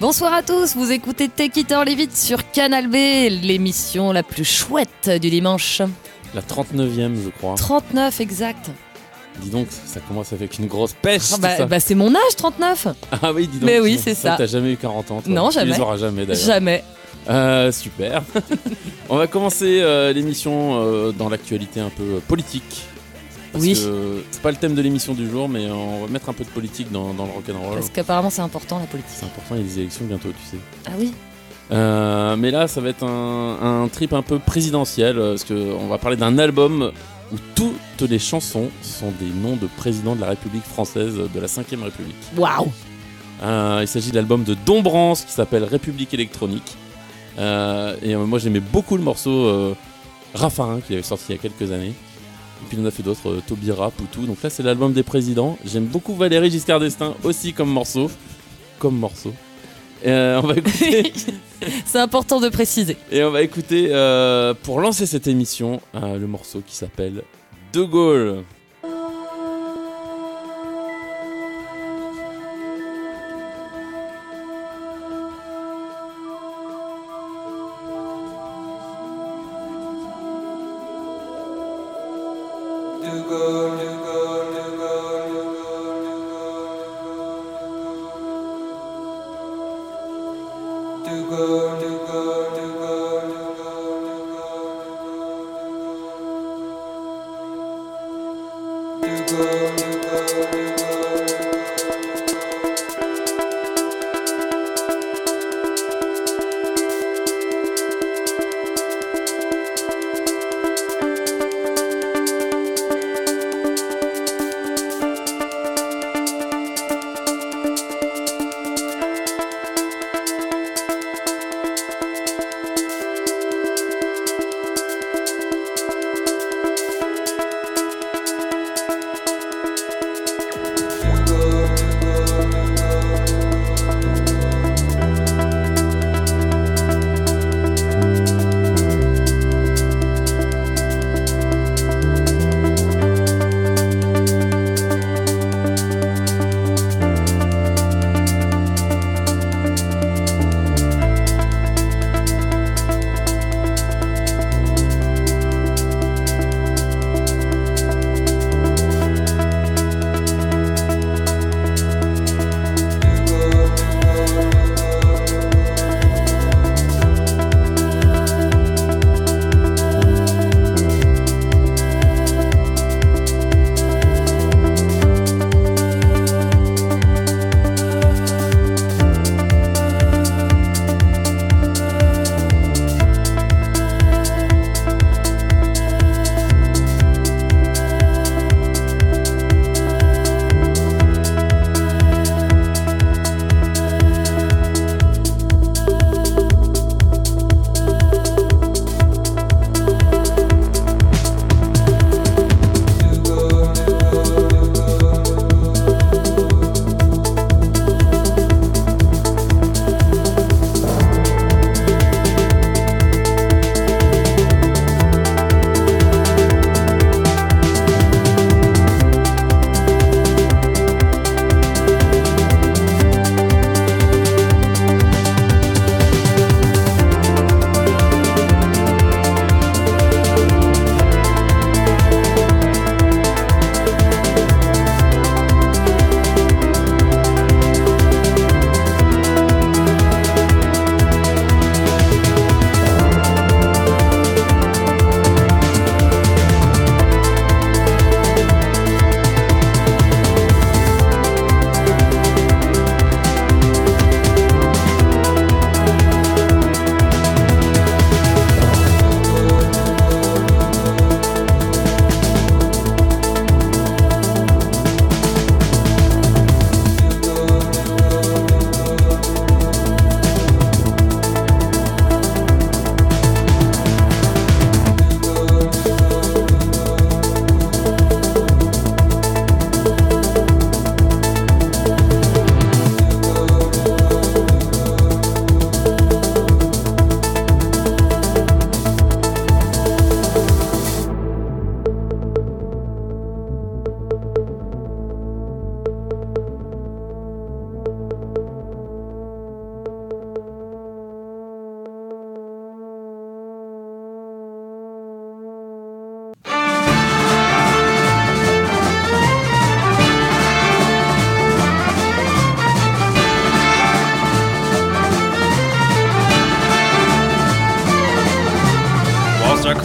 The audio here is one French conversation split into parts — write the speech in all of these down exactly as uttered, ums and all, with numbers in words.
Bonsoir à tous, vous écoutez Take It or Leave It sur Canal B, l'émission la plus chouette du dimanche. La trente-neuvième, je crois. trente-neuf, exact. Dis donc, ça commence avec une grosse pêche. Ah bah, ça. bah c'est mon âge, trente-neuf. Ah oui, dis donc. Mais oui, c'est ça. ça. T'as jamais eu quarante ans, toi. Non, jamais. Tu les auras jamais, d'ailleurs. Jamais. Euh, super. On va commencer euh, l'émission euh, dans l'actualité un peu politique. Parce oui. que c'est pas le thème de l'émission du jour, mais on va mettre un peu de politique dans, dans le rock'n'roll. Parce qu'apparemment, c'est important, la politique. C'est important, il y a des élections bientôt, tu sais. Ah oui. Euh, mais là, ça va être un, un trip un peu présidentiel, parce qu'on va parler d'un album où toutes les chansons sont des noms de présidents de la République française, de la cinquième République. Waouh. Il s'agit de l'album de Dombrance qui s'appelle République électronique. Euh, et euh, moi, j'aimais beaucoup le morceau euh, Raffarin qui avait sorti il y a quelques années. Et puis on a fait d'autres, euh, Taubira, Poutou. Donc là, c'est l'album des présidents. J'aime beaucoup Valérie Giscard d'Estaing aussi comme morceau. Comme morceau. Euh, on va écouter. C'est important de préciser. Et on va écouter, euh, pour lancer cette émission, euh, le morceau qui s'appelle De Gaulle.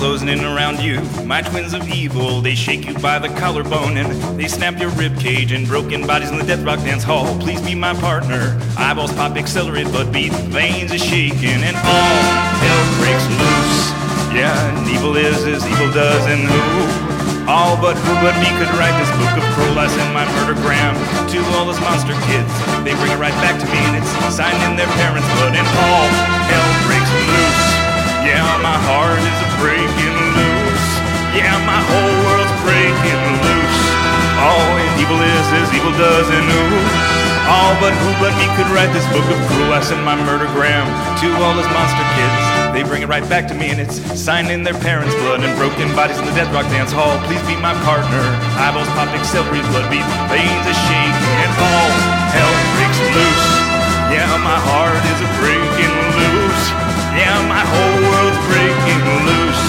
closing in around you. My twins of evil, they shake you by the collarbone and they snap your ribcage and broken bodies in the death rock dance hall. Please be my partner. Eyeballs pop, accelerate, but beat veins are shaking and all hell breaks loose. Yeah, and evil is as evil does, and who? All but who but me could write this book of prose. I send my murdergram to all those monster kids. They bring it right back to me and it's signed in their parents' blood. And all hell breaks loose. Yeah, my heart is breaking loose. Yeah, my whole world's breaking loose. All oh, evil is as evil does, and who? All but who but me could write this book of cruel. I send my murdergram to all those monster kids. They bring it right back to me, and it's signed in their parents' blood. And broken bodies in the death rock dance hall. Please be my partner. Eyeballs pop, accelerate, blood beat, veins a shake, and all hell breaks loose. Yeah, my heart is a breaking loose. Yeah, my whole world's breaking loose.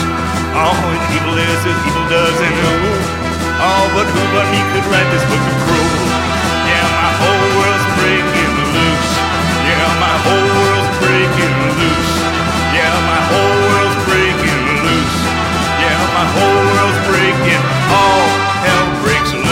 All oh, evil is as evil does, and who? All oh, but who but me could write this book of cruel. Yeah, my whole world's breaking loose. Yeah, my whole world's breaking loose. Yeah, my whole world's breaking loose. Yeah, my whole world's breaking. All hell breaks loose.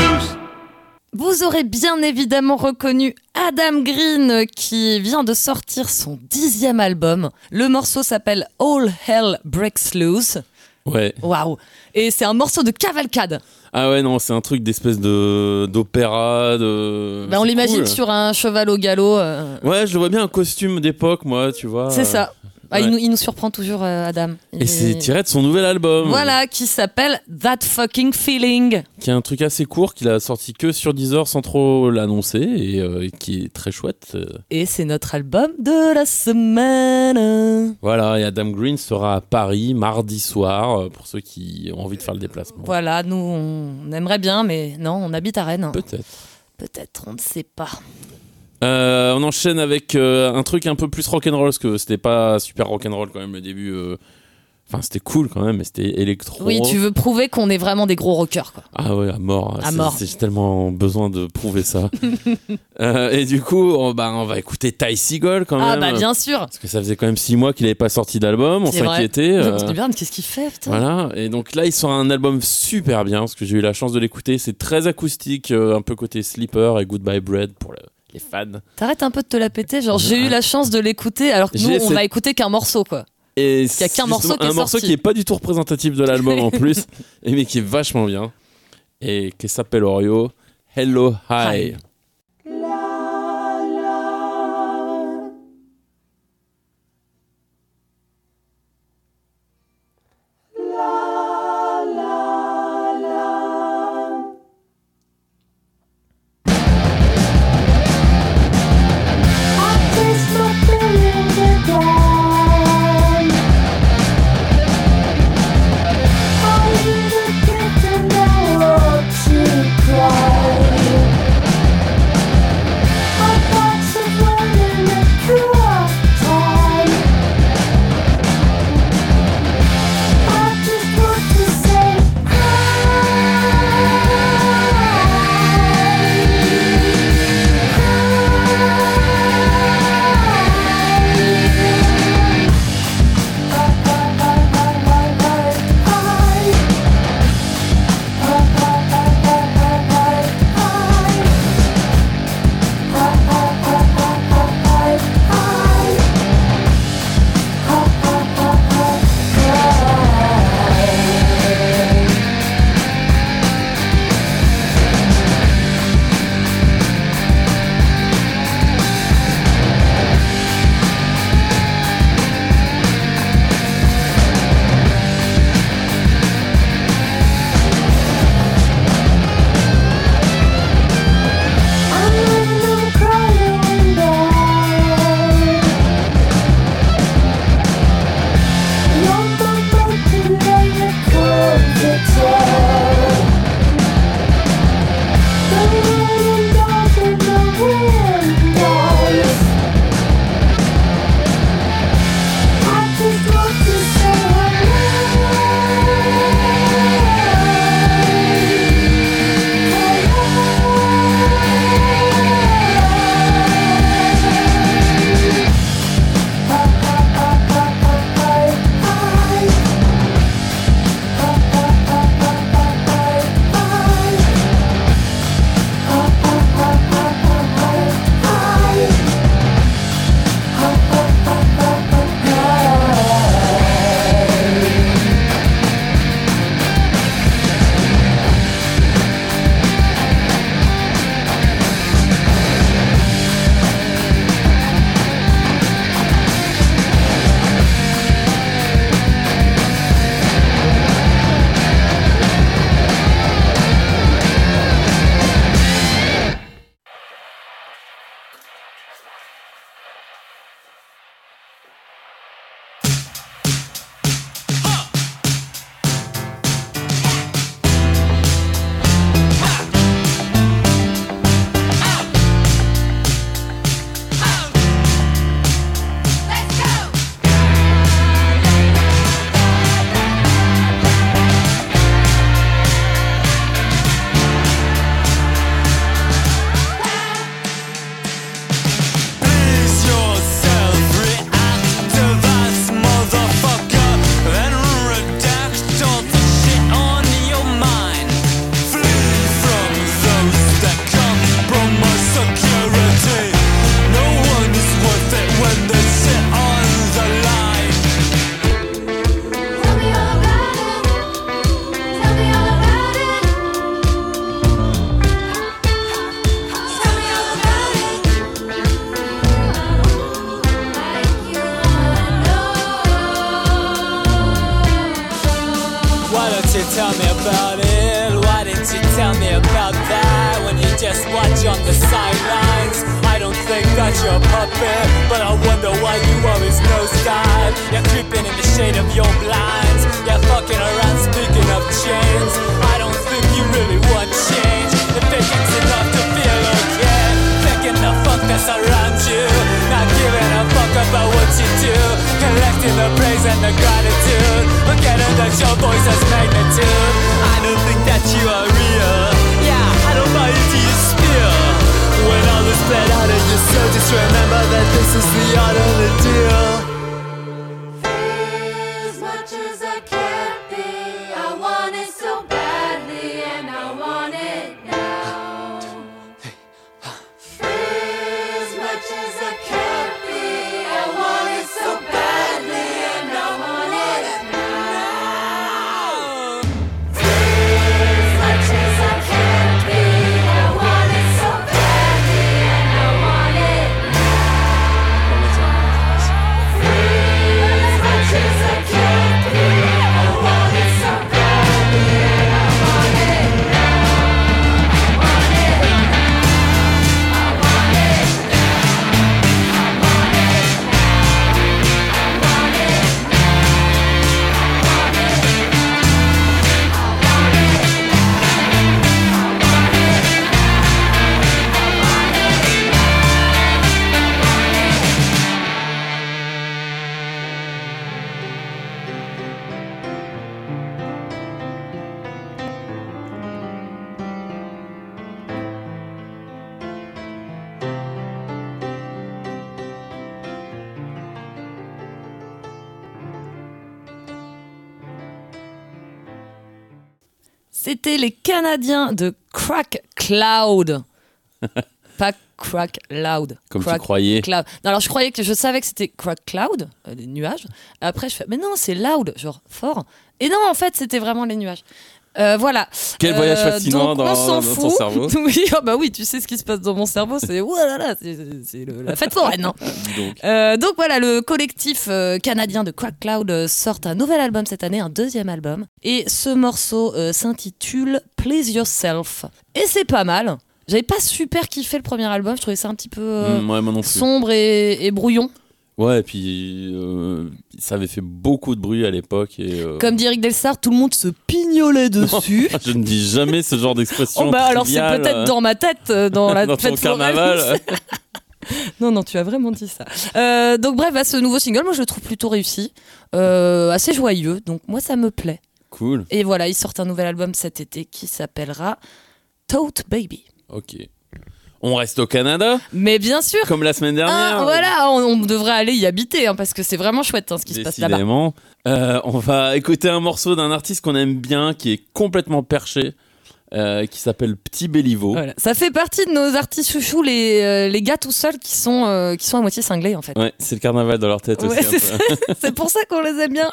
Vous aurez bien évidemment reconnu Adam Green qui vient de sortir son dixième album. Le morceau s'appelle All Hell Breaks Loose. Ouais. Waouh. Et c'est un morceau de cavalcade. Ah ouais, non, c'est un truc d'espèce de d'opéra, de. Ben on l'imagine cool. Sur un cheval au galop. Euh... Ouais, je vois bien un costume d'époque, moi, tu vois. C'est ça. Ah, ouais. il, nous, il nous surprend toujours, euh, Adam. Il et est... c'est tiré de son nouvel album. Voilà, qui s'appelle That Fucking Feeling. Qui est un truc assez court, qu'il a sorti que sur Deezer sans trop l'annoncer, et euh, qui est très chouette. Et c'est notre album de la semaine. Voilà, et Adam Green sera à Paris mardi soir, pour ceux qui ont envie de faire le déplacement. Voilà, nous, on aimerait bien, mais non, on habite à Rennes. Peut-être. Peut-être, on ne sait pas. Euh, on enchaîne avec euh, un truc un peu plus rock'n'roll, parce que c'était pas super rock'n'roll quand même le début. Euh... Enfin, c'était cool quand même, mais c'était électro. Oui, tu veux prouver qu'on est vraiment des gros rockers, quoi. Ah ouais, à mort. À c'est, mort. C'est, j'ai tellement besoin de prouver ça. euh, et du coup, on, bah, on va écouter Ty Segall quand même. Ah bah bien sûr. Parce que ça faisait quand même six mois qu'il n'avait pas sorti d'album, on c'est s'inquiétait. Euh... Donc, c'est bien, qu'est-ce qu'il fait, putain. Voilà, et donc là, il sort un album super bien, parce que j'ai eu la chance de l'écouter. C'est très acoustique, euh, un peu côté Sleeper et Goodbye Bread pour le... les fans. T'arrêtes un peu de te la péter, genre j'ai eu la chance de l'écouter alors que nous j'ai on cette... va écouter qu'un morceau quoi. Et il y a qu'un morceau qui est un sorti. Un morceau qui est pas du tout représentatif de l'album en plus, mais qui est vachement bien et qui s'appelle Orio. Hello Hi. Hi. Thank you. trip, but I wonder why you always nosedive. You're creeping in the shade of your blinds. You're fucking around speaking of chains. I don't think you really want change. The thicking's enough to feel okay. Thinking the fuck that's around you, not giving a fuck about what you do. Collecting the praise and the gratitude, but getting that your voice has magnitude. I don't think that you are real. Yeah, I don't buy into your spiel. When all is played out and you're so, just remember that this is the art of the deal. Feel as much as I can be. I want it so badly and I want it now. Feel as much as I can be. I want it so badly and I want it now. Feel as much as I can be. I want it so badly. C'était les Canadiens de Crack Cloud. Pas Crack Loud. Comme Crack tu croyais. Cloud. Non, alors je croyais que je savais que c'était Crack Cloud, euh, les nuages. Après, je fais, mais non, c'est loud, genre fort. Et non, en fait, c'était vraiment les nuages. Euh, voilà. Quel voyage euh, fascinant dans, dans ton cerveau. Oui, oh bah oui, tu sais ce qui se passe dans mon cerveau, c'est voilà, c'est, c'est le, la fête foraine. Non donc. Euh, donc voilà, le collectif euh, canadien de Crack Cloud sort un nouvel album cette année, un deuxième album, et ce morceau euh, s'intitule Please Yourself. Et c'est pas mal. J'avais pas super kiffé le premier album, je trouvais ça un petit peu euh, mmh, ouais, moi non plus. Sombre et, et brouillon. Ouais, et puis euh, ça avait fait beaucoup de bruit à l'époque. Et, euh... comme dit Eric Delsart, tout le monde se pignolait dessus. Non, je ne dis jamais ce genre d'expression. Oh bah alors c'est peut-être dans ma tête, euh, dans la dans fête carnaval. Non, non, tu as vraiment dit ça. Euh, donc bref, bah, ce nouveau single, moi je le trouve plutôt réussi, euh, assez joyeux, donc moi ça me plaît. Cool. Et voilà, ils sortent un nouvel album cet été qui s'appellera Taut Baby. Ok. On reste au Canada ? Mais bien sûr ! Comme la semaine dernière. Ah, voilà, on, on devrait aller y habiter, hein, parce que c'est vraiment chouette hein, ce qui décidément se passe là-bas. Décidément. Euh, on va écouter un morceau d'un artiste qu'on aime bien, qui est complètement perché, euh, qui s'appelle P'tit Belliveau. Voilà. Ça fait partie de nos artistes chouchous, les, euh, les gars tout seuls qui sont, euh, qui sont à moitié cinglés, en fait. Ouais, c'est le carnaval dans leur tête ouais, aussi. C'est, un peu. C'est pour ça qu'on les aime bien.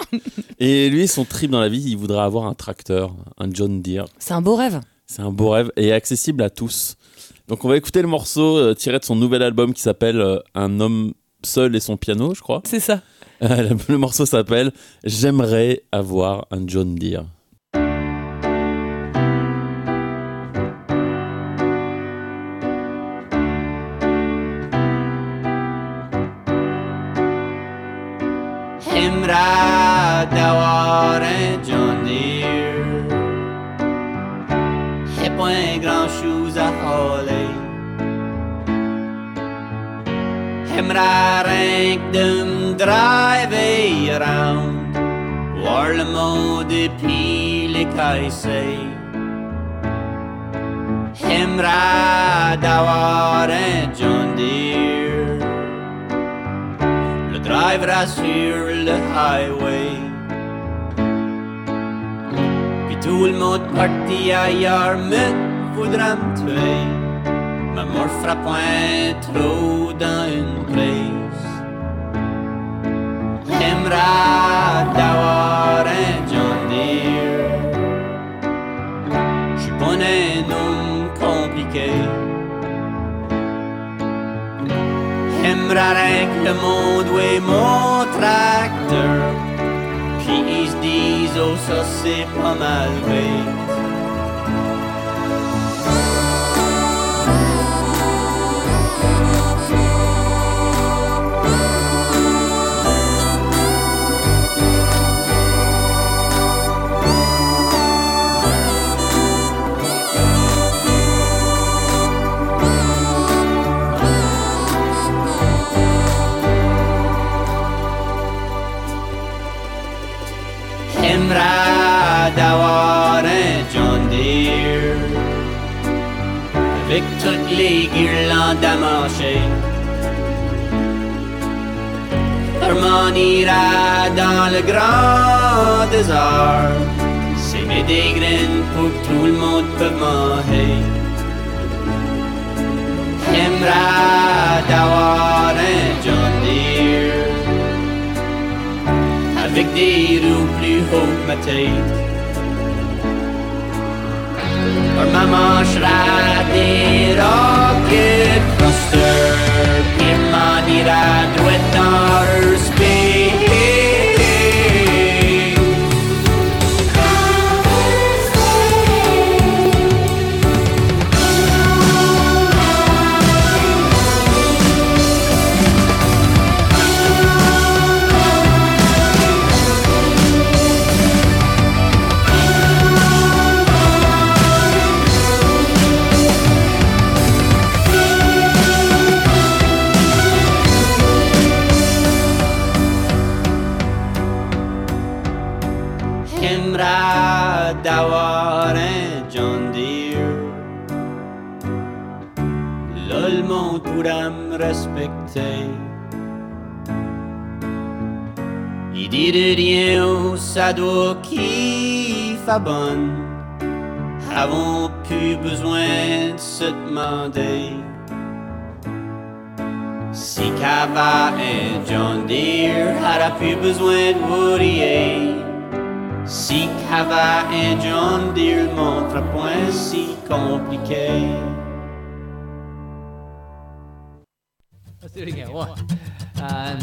Et lui, son trip dans la vie, il voudrait avoir un tracteur, un John Deere. C'est un beau rêve. C'est un beau rêve et accessible à tous. Donc on va écouter le morceau euh, tiré de son nouvel album qui s'appelle euh, Un homme seul et son piano, je crois. C'est ça. Euh, le, le morceau s'appelle J'aimerais avoir un John Deere. J'aimerais avoir un John Deere. C'est pas un grand chose à hurler. J'aimerais rien que de me driver around, voir le monde et puis les caisser. J'aimerais d'avoir un John Deere, le driver sur le highway. Puis tout le monde parti ailleurs me voudra me tuer. Ma mort frappant trop dans une place. J'aimerais d'avoir un John Deere. J'suis pas un homme compliqué. J'aimerais rien que le monde ouait mon tracteur. Puis ils se disent oh ça c'est pas mal vrai. avec toutes les guirlandes à marcher. Herman ira dans le grand désert, s'aimer des graines pour que tout le monde peut manger. J'aimerais d'avoir un John Deere avec des roues plus hautes que ma tête. Or maman chera des rocket coasters, puis m'en ira droit dans leur speed. D'avoir un John Deere, là le monde pourra me respecter. Il dirait rien au sado qui fait bonne, avons plus besoin de se demander. Si Kava et John Deere aura plus besoin de worrier. Si Cava et John Deere montrent point si compliqué. Let's do it again. One. Um,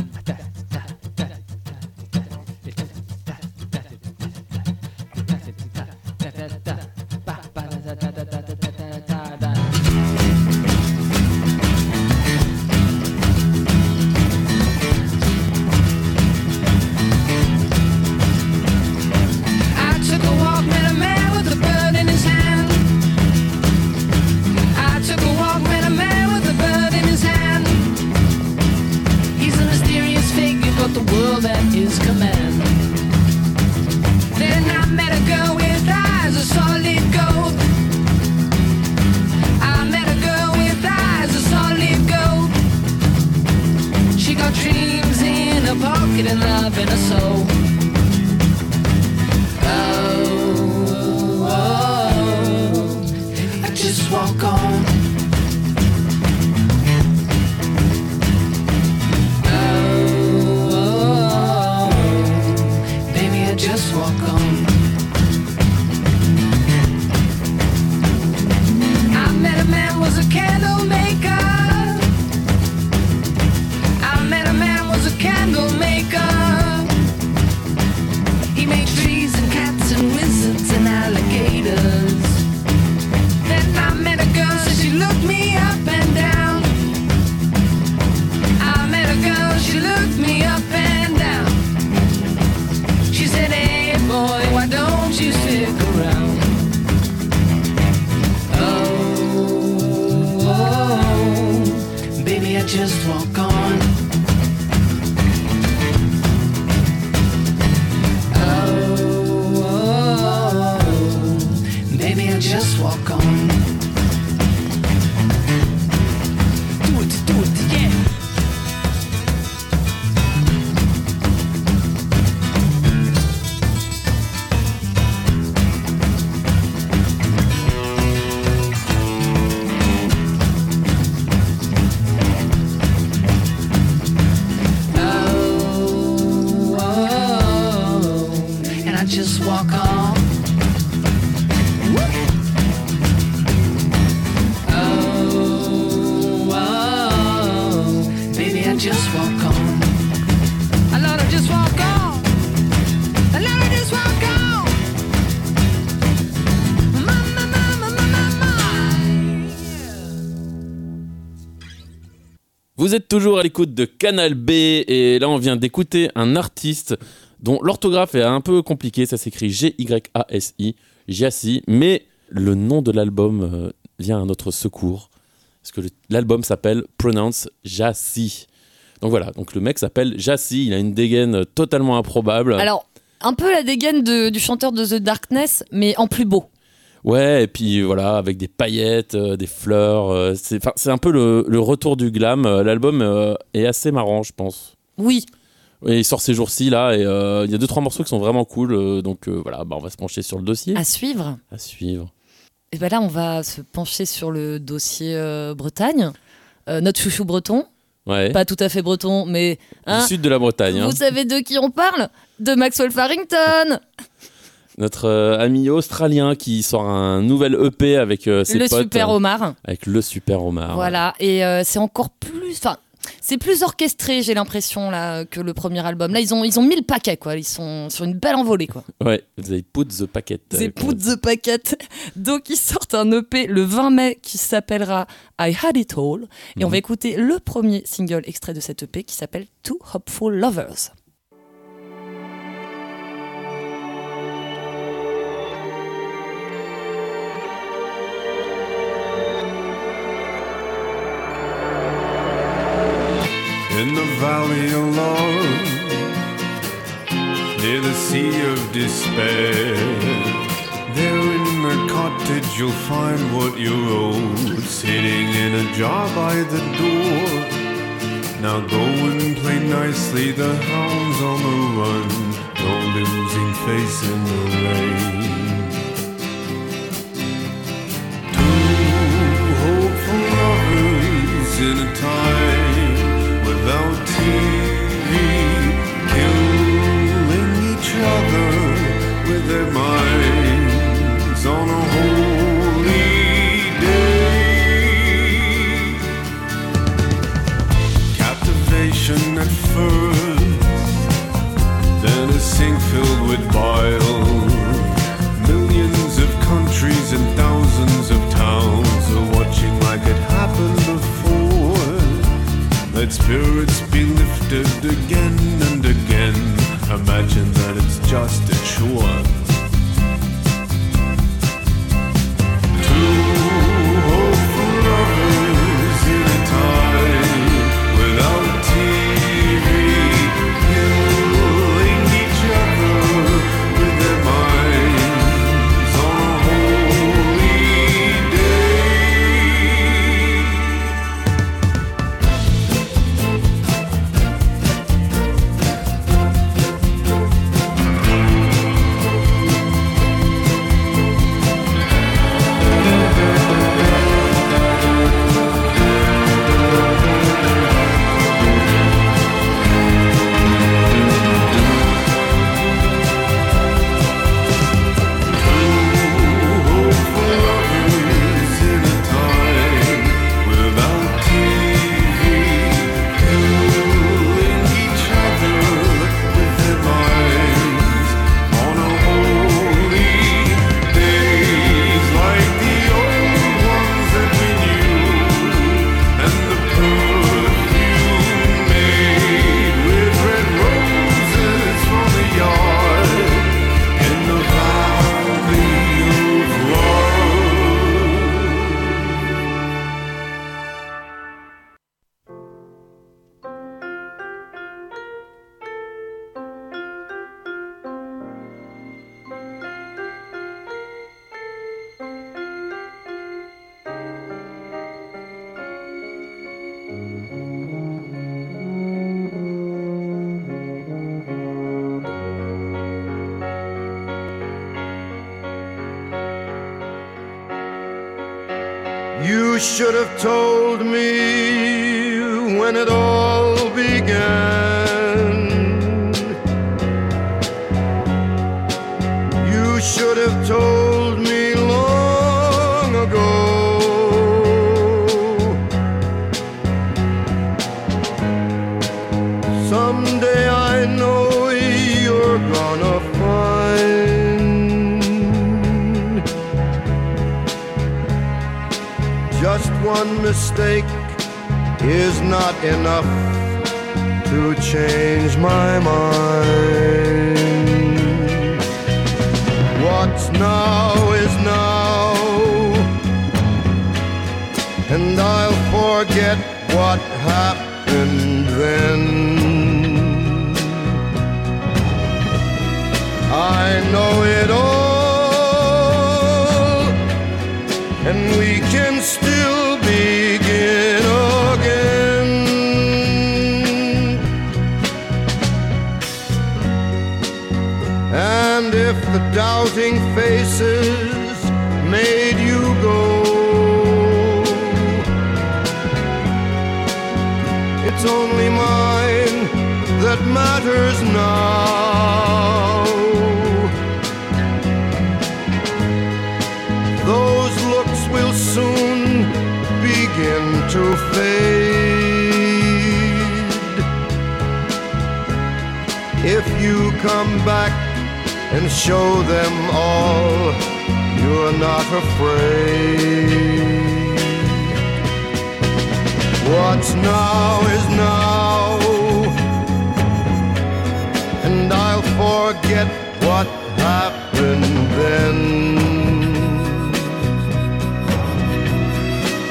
Vous êtes toujours à l'écoute de Canal B et là on vient d'écouter un artiste dont l'orthographe est un peu compliquée, ça s'écrit G Y A S I, Gyasi, mais le nom de l'album vient à notre secours parce que le, l'album s'appelle Pronounce Gyasi. Donc voilà, donc le mec s'appelle Gyasi, il a une dégaine totalement improbable. Alors, un peu la dégaine de, du chanteur de The Darkness mais en plus beau. Ouais, et puis voilà, avec des paillettes, euh, des fleurs. Euh, c'est, c'est un peu le, le retour du glam. L'album euh, est assez marrant, je pense. Oui. Et il sort ces jours-ci, là, et il euh, y a deux, trois morceaux qui sont vraiment cool. Euh, donc euh, voilà, bah, on va se pencher sur le dossier. À suivre. À suivre. Et bien bah là, on va se pencher sur le dossier euh, Bretagne. Euh, notre chouchou breton. Ouais. Pas tout à fait breton, mais... Hein, du sud de la Bretagne. Vous hein. savez de qui on parle ? De Maxwell Farrington. Notre euh, ami australien qui sort un nouvel E P avec euh, ses le potes. Le Superhomard. Euh, avec le Superhomard. Voilà, ouais. Et euh, c'est encore plus... Enfin, c'est plus orchestré, j'ai l'impression, là, que le premier album. Là, ils ont, ils ont mis le paquet, quoi. Ils sont sur une belle envolée, quoi. Ouais, they put the packet. They put the packet. Donc, ils sortent un E P le vingt mai qui s'appellera I Had It All. Et mm-hmm. on va écouter le premier single extrait de cet E P qui s'appelle Two Hopeful Lovers. In the valley alone, near the sea of despair, there in the cottage you'll find what you owed, sitting in a jar by the door. Now go and play nicely, the hound's on the run, no losing face in the rain. Two hopeful lovers in a time without T V, killing each other with their minds on a holy day. Captivation at first, then a sink filled with bile. Millions of countries and thousands of towns are watching like it happened before. Let spirits be lifted again and again. Imagine that it's just a chore. Two hopeful lovers in a time without T V, killing each other with their minds on a holy day. You should have told me when it all began. You should have told me long ago. Someday I know you're gonna find just one mistake is not enough to change my mind. What's now is now, and I'll forget what happened then. I know it all matters now. Those looks will soon begin to fade. If you come back and show them all you're not afraid. What's now is now, and I'll forget what happened then.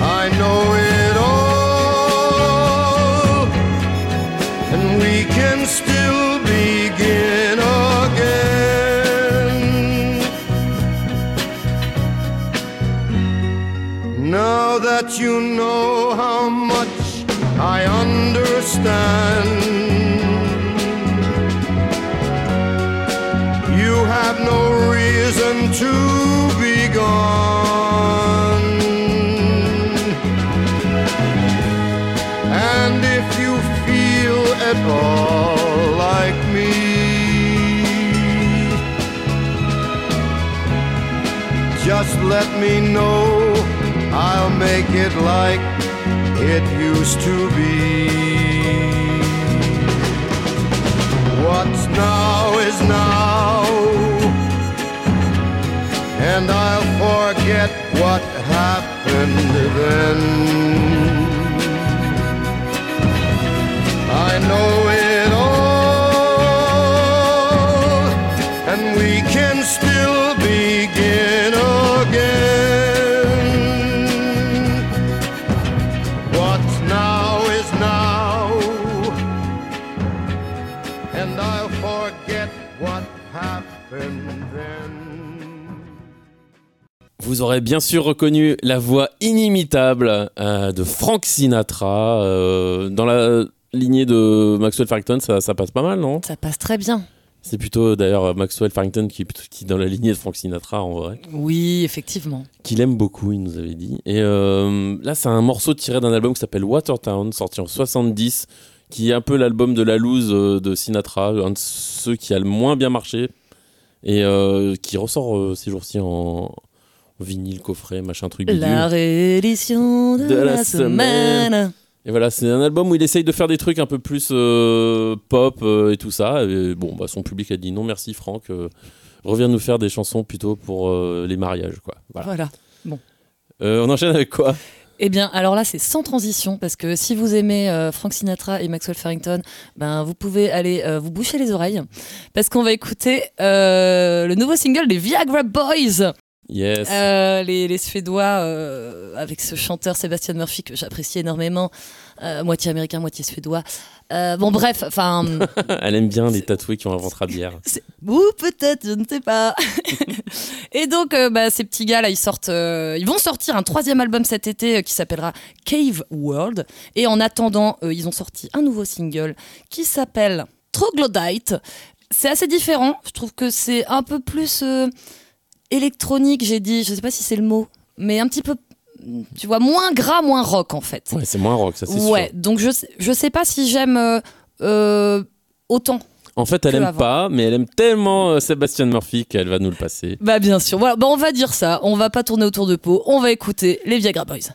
I know it all, and we can still begin again. Now that you know how much I understand, you have no reason to be gone. And if you feel at all like me, just let me know, I'll make it like it used to be. What's now is now, and I'll forget what happened then. I know it all, and we can still begin again. Vous aurez bien sûr reconnu la voix inimitable euh, de Frank Sinatra. Euh, dans la lignée de Maxwell Farrington, ça, ça passe pas mal, non ? Ça passe très bien. C'est plutôt d'ailleurs Maxwell Farrington qui est dans la lignée de Frank Sinatra en vrai. Oui, effectivement. Qu'il aime beaucoup, il nous avait dit. Et euh, là, c'est un morceau tiré d'un album qui s'appelle Watertown, sorti en soixante-dix, qui est un peu l'album de la loose euh, de Sinatra, un de ceux qui a le moins bien marché et euh, qui ressort euh, ces jours-ci en vinyle, coffret, machin, truc bidule. La réédition de, de la, la semaine. semaine. Et voilà, c'est un album où il essaye de faire des trucs un peu plus euh, pop euh, et tout ça. Et bon, bah, son public a dit non merci Franck, euh, reviens nous faire des chansons plutôt pour euh, les mariages, quoi. Voilà. voilà. Bon. Euh, on enchaîne avec quoi ? Eh bien, alors là, c'est sans transition, parce que si vous aimez euh, Frank Sinatra et Maxwell Farrington, ben, vous pouvez aller euh, vous boucher les oreilles, parce qu'on va écouter euh, le nouveau single des Viagra Boys. Yes. Euh, les, les Suédois euh, avec ce chanteur Sébastien Murphy que j'apprécie énormément, euh, moitié américain, moitié suédois. Euh, bon bref, enfin. Elle aime bien les tatoués qui ont un ventre à bière. Ou peut-être, je ne sais pas. Et donc, euh, bah, ces petits gars là, ils sortent, euh, ils vont sortir un troisième album cet été euh, qui s'appellera Cave World. Et en attendant, euh, ils ont sorti un nouveau single qui s'appelle Troglodyte. C'est assez différent. Je trouve que c'est un peu plus. Euh, électronique, j'ai dit, je sais pas si c'est le mot, mais un petit peu, tu vois, moins gras, moins rock en fait. Ouais, c'est moins rock, ça c'est ouais, sûr. Ouais, donc je, je sais pas si j'aime euh, euh, autant. En fait, elle aime avant. Pas, mais elle aime tellement euh, Sébastien Murphy qu'elle va nous le passer. Bah bien sûr, voilà, bah on va dire ça, on va pas tourner autour de pot, on va écouter les Viagra Boys.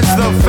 It's the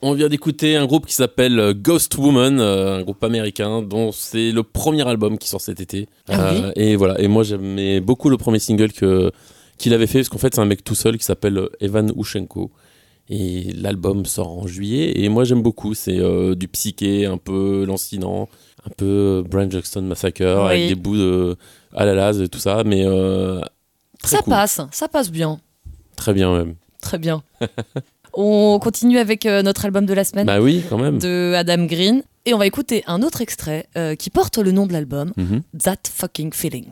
On vient d'écouter un groupe qui s'appelle Ghost Woman, euh, un groupe américain dont c'est le premier album qui sort cet été. Ah euh, oui. Et voilà. Et moi j'aimais beaucoup le premier single que qu'il avait fait parce qu'en fait c'est un mec tout seul qui s'appelle Evan Ushenko et l'album sort en juillet. Et moi j'aime beaucoup. C'est euh, du psyché, un peu lancinant, un peu Brian Johnston Massacre oui. avec des bouts de Alalaz et tout ça. Mais euh, ça cool. passe, ça passe bien. Très bien même. Très bien. On continue avec euh, notre album de la semaine bah oui, quand même. De Adam Green. Et on va écouter un autre extrait euh, qui porte le nom de l'album, mm-hmm. That Fucking Feeling.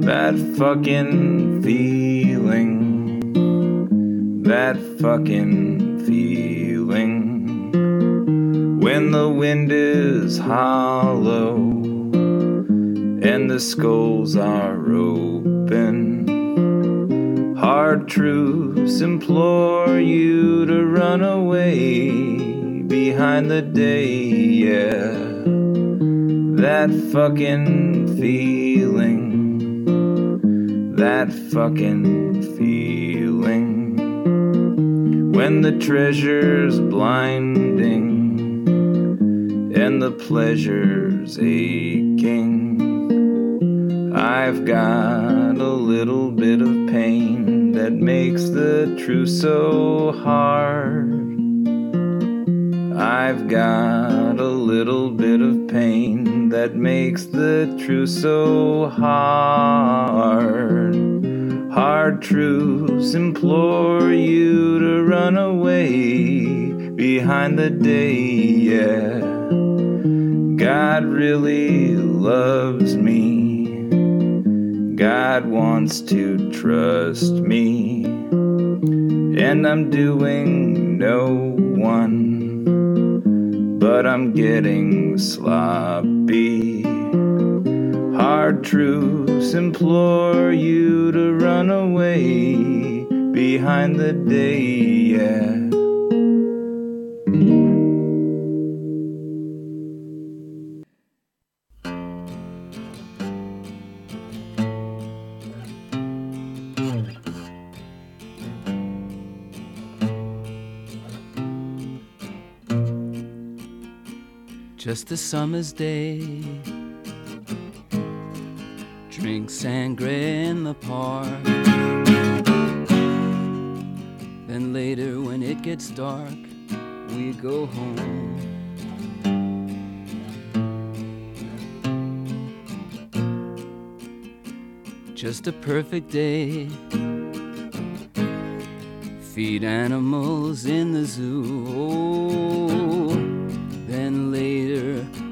That fucking feeling. That fucking feeling. When the wind is hollow and the skulls are open. Hard truths implore you to run away behind the day, yeah. That fucking feeling, that fucking feeling. When the treasure's blinding and the pleasure's aching, I've got a little bit of pain that makes the truth so hard. I've got a little bit of pain that makes the truth so hard. Hard truths implore you to run away behind the day, yeah. God really loves me. God wants to trust me, and I'm doing no one, but I'm getting sloppy. Hard truths implore you to run away behind the day, yeah. Just a summer's day, drink sangria in the park. Then later when it gets dark, we go home. Just a perfect day, feed animals in the zoo. Oh, then later,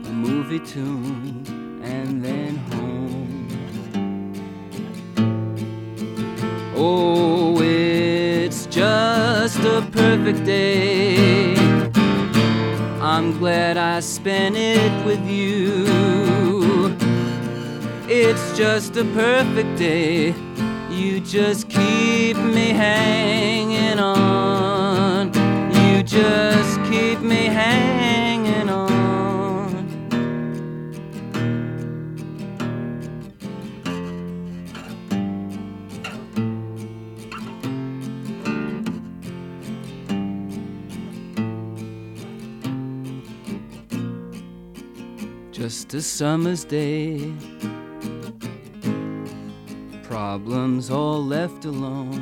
a movie tune, and then home. Oh, it's just a perfect day. I'm glad I spent it with you. It's just a perfect day. You just keep me hanging on. You just keep me hanging. Just a summer's day, problems all left alone.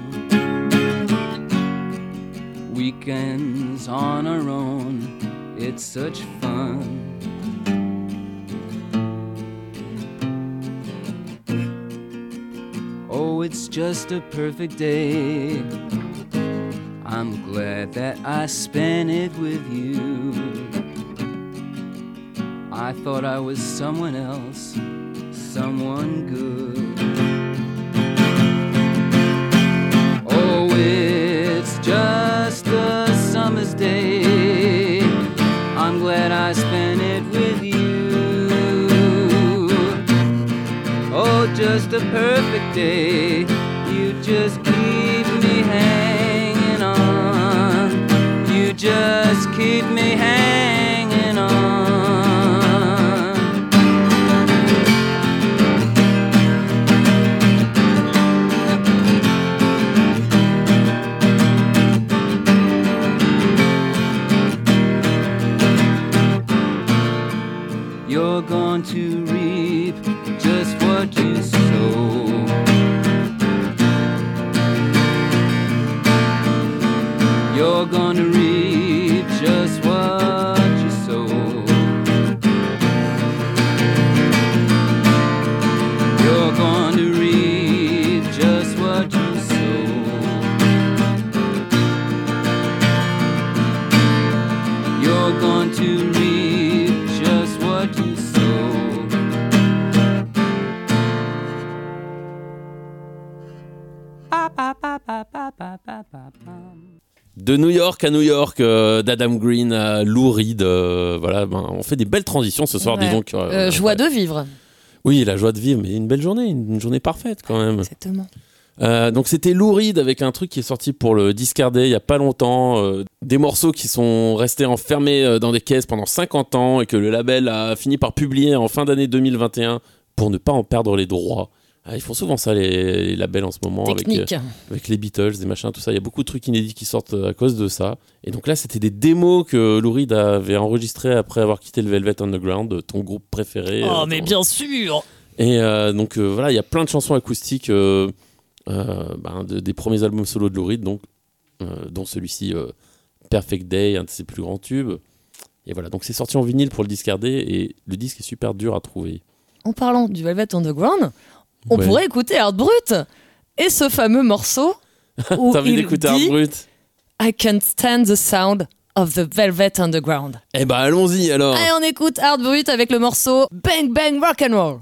Weekends on our own, it's such fun. Oh, it's just a perfect day. I'm glad that I spent it with you. I thought I was someone else, someone good. Oh, it's just a summer's day. I'm glad I spent it with you. Oh, just a perfect day. You just keep me hanging on. You just keep me hanging on. You're going to reap just what you sow. You're going to reap just what you sow. You're going to reap just what you sow. You're going to reap. De New York à New York, euh, d'Adam Green à Lou Reed, euh, voilà, ben, on fait des belles transitions ce soir, ouais. Dis donc. Euh, euh, joie ouais. de vivre. Oui, la joie de vivre, mais une belle journée, une journée parfaite quand même. Exactement. Euh, donc c'était Lou Reed avec un truc qui est sorti pour le Discardé il y a pas longtemps, euh, des morceaux qui sont restés enfermés dans des caisses pendant cinquante ans et que le label a fini par publier en fin d'année deux mille vingt et un pour ne pas en perdre les droits. Ah, ils font souvent ça, les, les labels en ce moment, avec, euh, avec les Beatles, des machins, tout ça. Il y a beaucoup de trucs inédits qui sortent à cause de ça. Et donc là, c'était des démos que Lou Reed avait enregistrées après avoir quitté le Velvet Underground, ton groupe préféré. Oh, euh, mais ton... bien sûr. Et euh, donc euh, voilà, il y a plein de chansons acoustiques euh, euh, ben, de, des premiers albums solo de Lou Reed, donc, euh, dont celui-ci, euh, Perfect Day, un de ses plus grands tubes. Et voilà, donc c'est sorti en vinyle pour le Discardé, et le disque est super dur à trouver. En parlant du Velvet Underground... On ouais. pourrait écouter Art Brut et ce fameux morceau où T'as envie il d'écouter dit Art Brut. I can't stand the sound of the Velvet Underground. Eh ben allons-y alors. Allez, on écoute Art Brut avec le morceau Bang Bang Rock and Roll.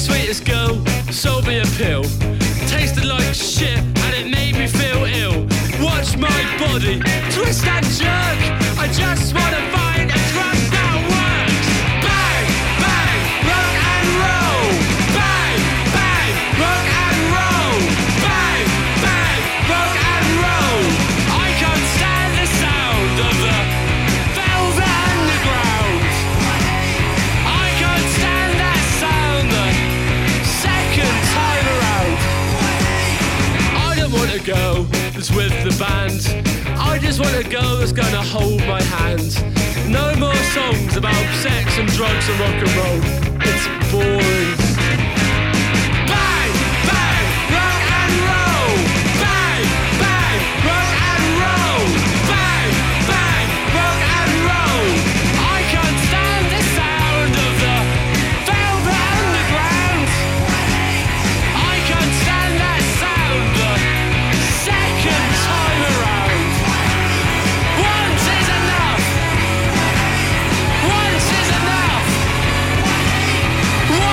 Sweetest girl, sold me a pill. Tasted like shit and it made me feel ill. Watch my body twist and jerk. I just wanna find a drug that works. Bang, bang, rock and roll. Bang, bang, rock and roll. Bang, bang, rock and roll. I can't stand the sound of the Velvet Underground. I can't stand that sound. The time around. I don't want a girl that's with the band. I just want a girl that's gonna hold my hand. No more songs about sex and drugs and rock and roll. It's boring. Bang, bang, rock and roll. Bang, bang, rock and roll. Bang, bang, rock and roll. I can't stand the sound of the Velvet Underground. Can't stand that sound the second time around. Once is enough. Once is enough. Once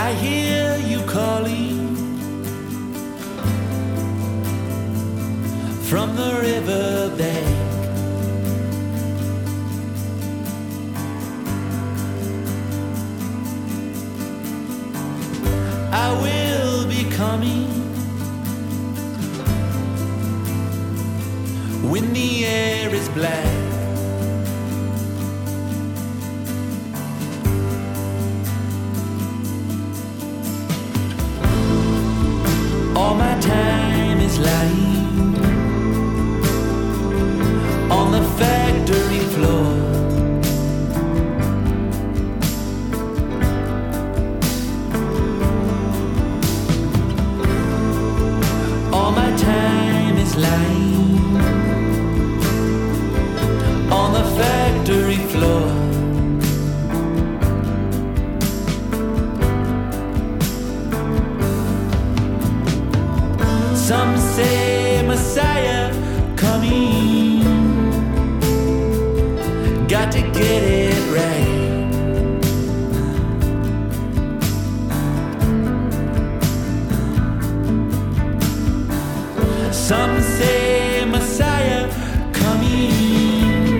I hear you calling from the river bank. I will be coming when the air is black. All my time is lying on the factory floor. Lying on the factory floor. Some say Messiah coming, got to get it right. Some say Messiah coming,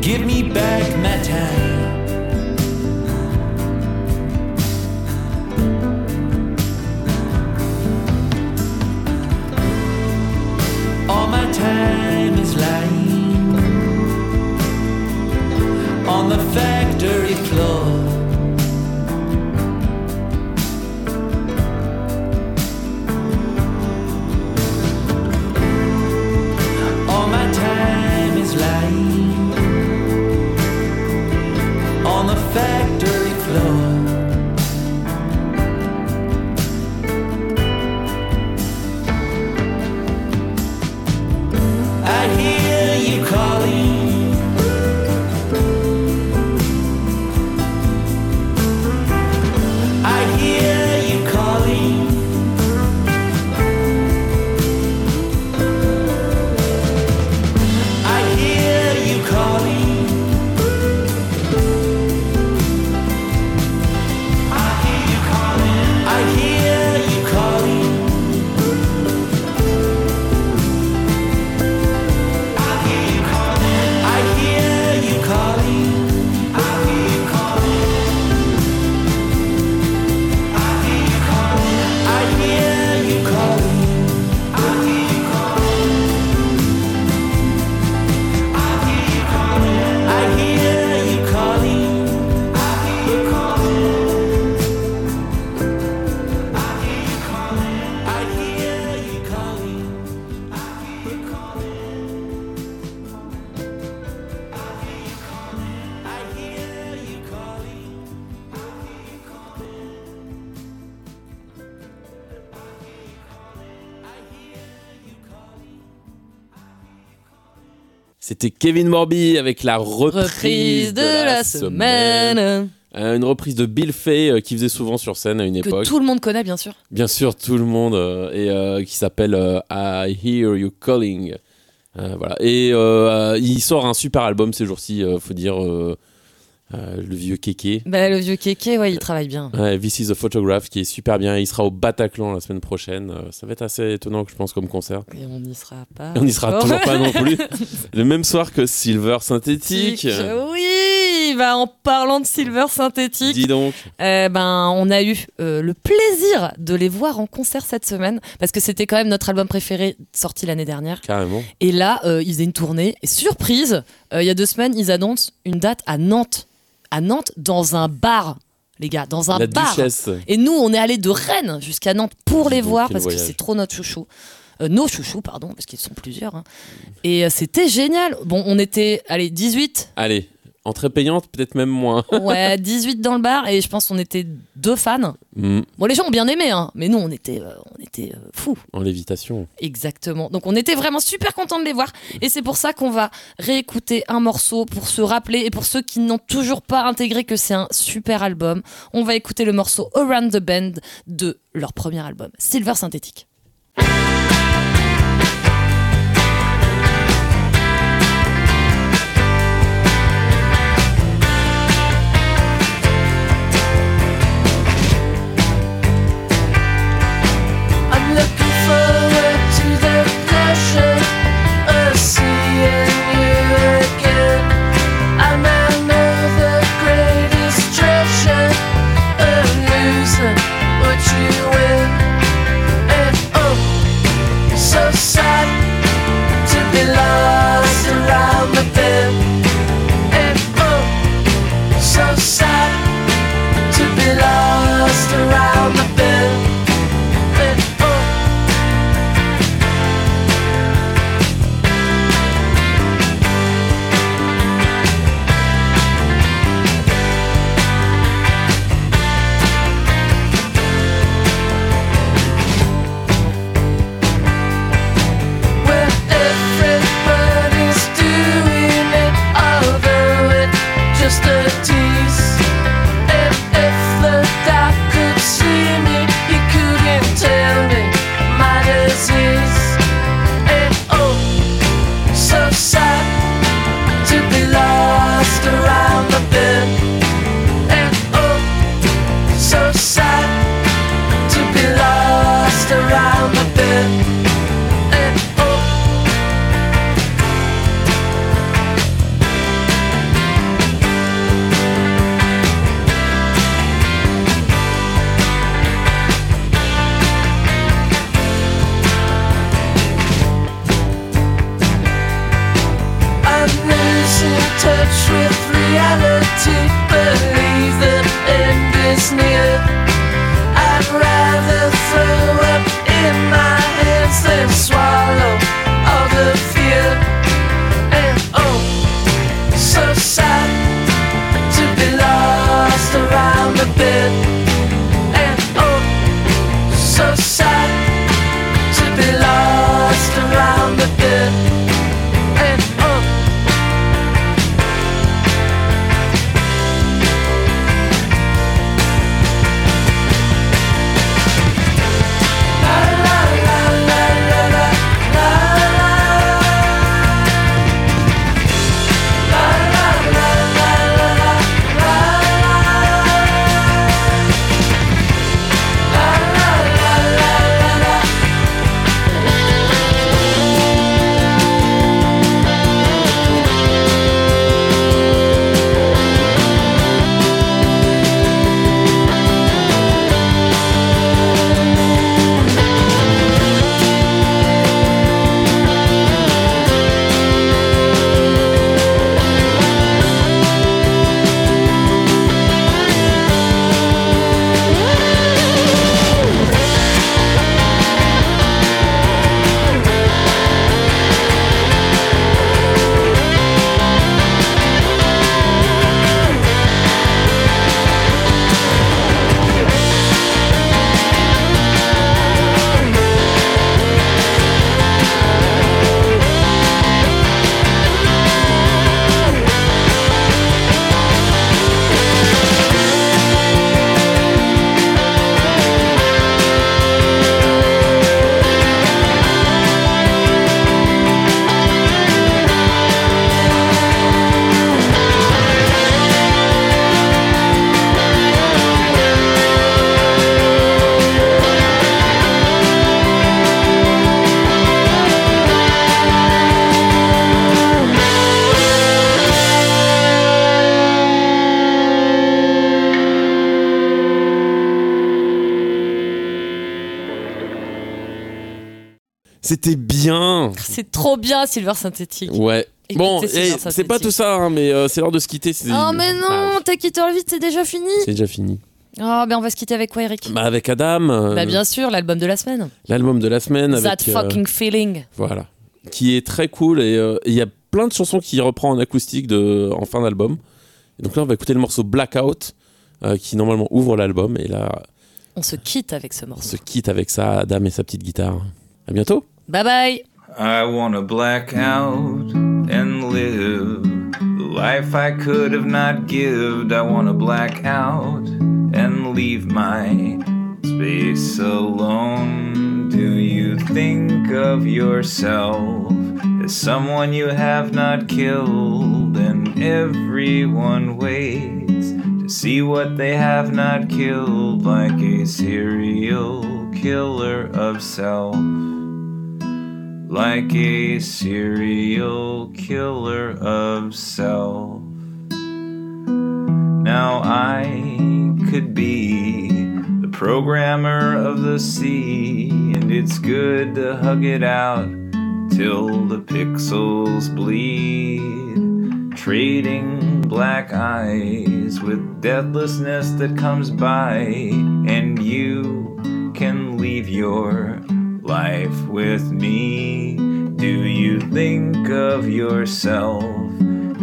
give me back my time. All my time is lying on the factory floor. Factory floor. I hear you calling I hear you calling I hear you calling. C'était Kevin Morby avec la reprise, reprise de, de la, la semaine. semaine. Euh, une reprise de Bill Fay euh, qui faisait souvent sur scène à une époque. Que tout le monde connaît, bien sûr. Bien sûr, tout le monde. Euh, et euh, qui s'appelle euh, I Hear You Calling. Euh, voilà. Et euh, euh, il sort un super album ces jours-ci, euh, faut dire. Euh, euh, le vieux Kéké. Bah, le vieux Kéké, ouais, il travaille bien. Euh, This is a Photograph qui est super bien. Il sera au Bataclan la semaine prochaine. Euh, ça va être assez étonnant, je pense, comme concert. Et on n'y sera pas. Et on n'y sera toujours pas non plus. Le même soir que Silver Synthétique. Oui, bah, en parlant de Silver Synthétique. Dis donc. Euh, ben, on a eu euh, le plaisir de les voir en concert cette semaine parce que c'était quand même notre album préféré sorti l'année dernière. Carrément. Et là, euh, ils faisaient une tournée. Et surprise, il euh, y a deux semaines, ils annoncent une date à Nantes. à Nantes, dans un bar, les gars, dans un La bar. Duchesse. Et nous, on est allés de Rennes jusqu'à Nantes pour les voir, parce voyage. que c'est trop notre chouchou. Euh, nos chouchous, pardon, parce qu'ils sont plusieurs. Hein. Et euh, c'était génial. Bon, on était, allez, dix-huit. Allez, entrée payante, peut-être même moins. Ouais, dix-huit dans le bar, et je pense qu'on était deux fans. Mm. Bon, les gens ont bien aimé, hein, mais nous, on était, euh, on était euh, fous. En lévitation. Exactement. Donc, on était vraiment super contents de les voir. Et c'est pour ça qu'on va réécouter un morceau pour se rappeler. Et pour ceux qui n'ont toujours pas intégré que c'est un super album, on va écouter le morceau Around the Bend de leur premier album, Silver Synthétique. C'était bien. C'est trop bien, Silver Synthétique. Ouais. Écoutez, bon, hey, c'est pas tout ça, hein, mais euh, c'est l'heure de se quitter. C'est... Oh, mais non, ah. t'as quitté le vide, c'est déjà fini. C'est déjà fini. Oh, ben on va se quitter avec quoi, Eric ? Bah, avec Adam. Euh... Bah, bien sûr, l'album de la semaine. L'album de la semaine. That avec, fucking euh... feeling. Voilà. Qui est très cool et il euh, y a plein de chansons qui reprend en acoustique de... en fin d'album. Et donc là, on va écouter le morceau Blackout euh, qui normalement ouvre l'album. Et là. On se quitte avec ce morceau. On se quitte avec ça, Adam et sa petite guitare. À bientôt. Bye bye. I wanna black out and live the life I could have not gived. I wanna black out and leave my space alone. Do you think of yourself as someone you have not killed? And everyone waits to see what they have not killed, like a serial killer of self. Like a serial killer of self. Now I could be the programmer of the sea, and it's good to hug it out till the pixels bleed. Trading black eyes with deathlessness that comes by, and you can leave your life with me. Do you think of yourself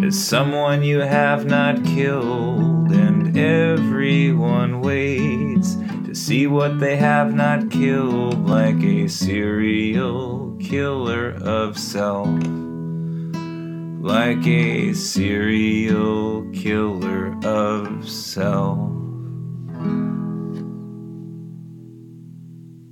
as someone you have not killed? And everyone waits to see what they have not killed, like a serial killer of self. Like a serial killer of self.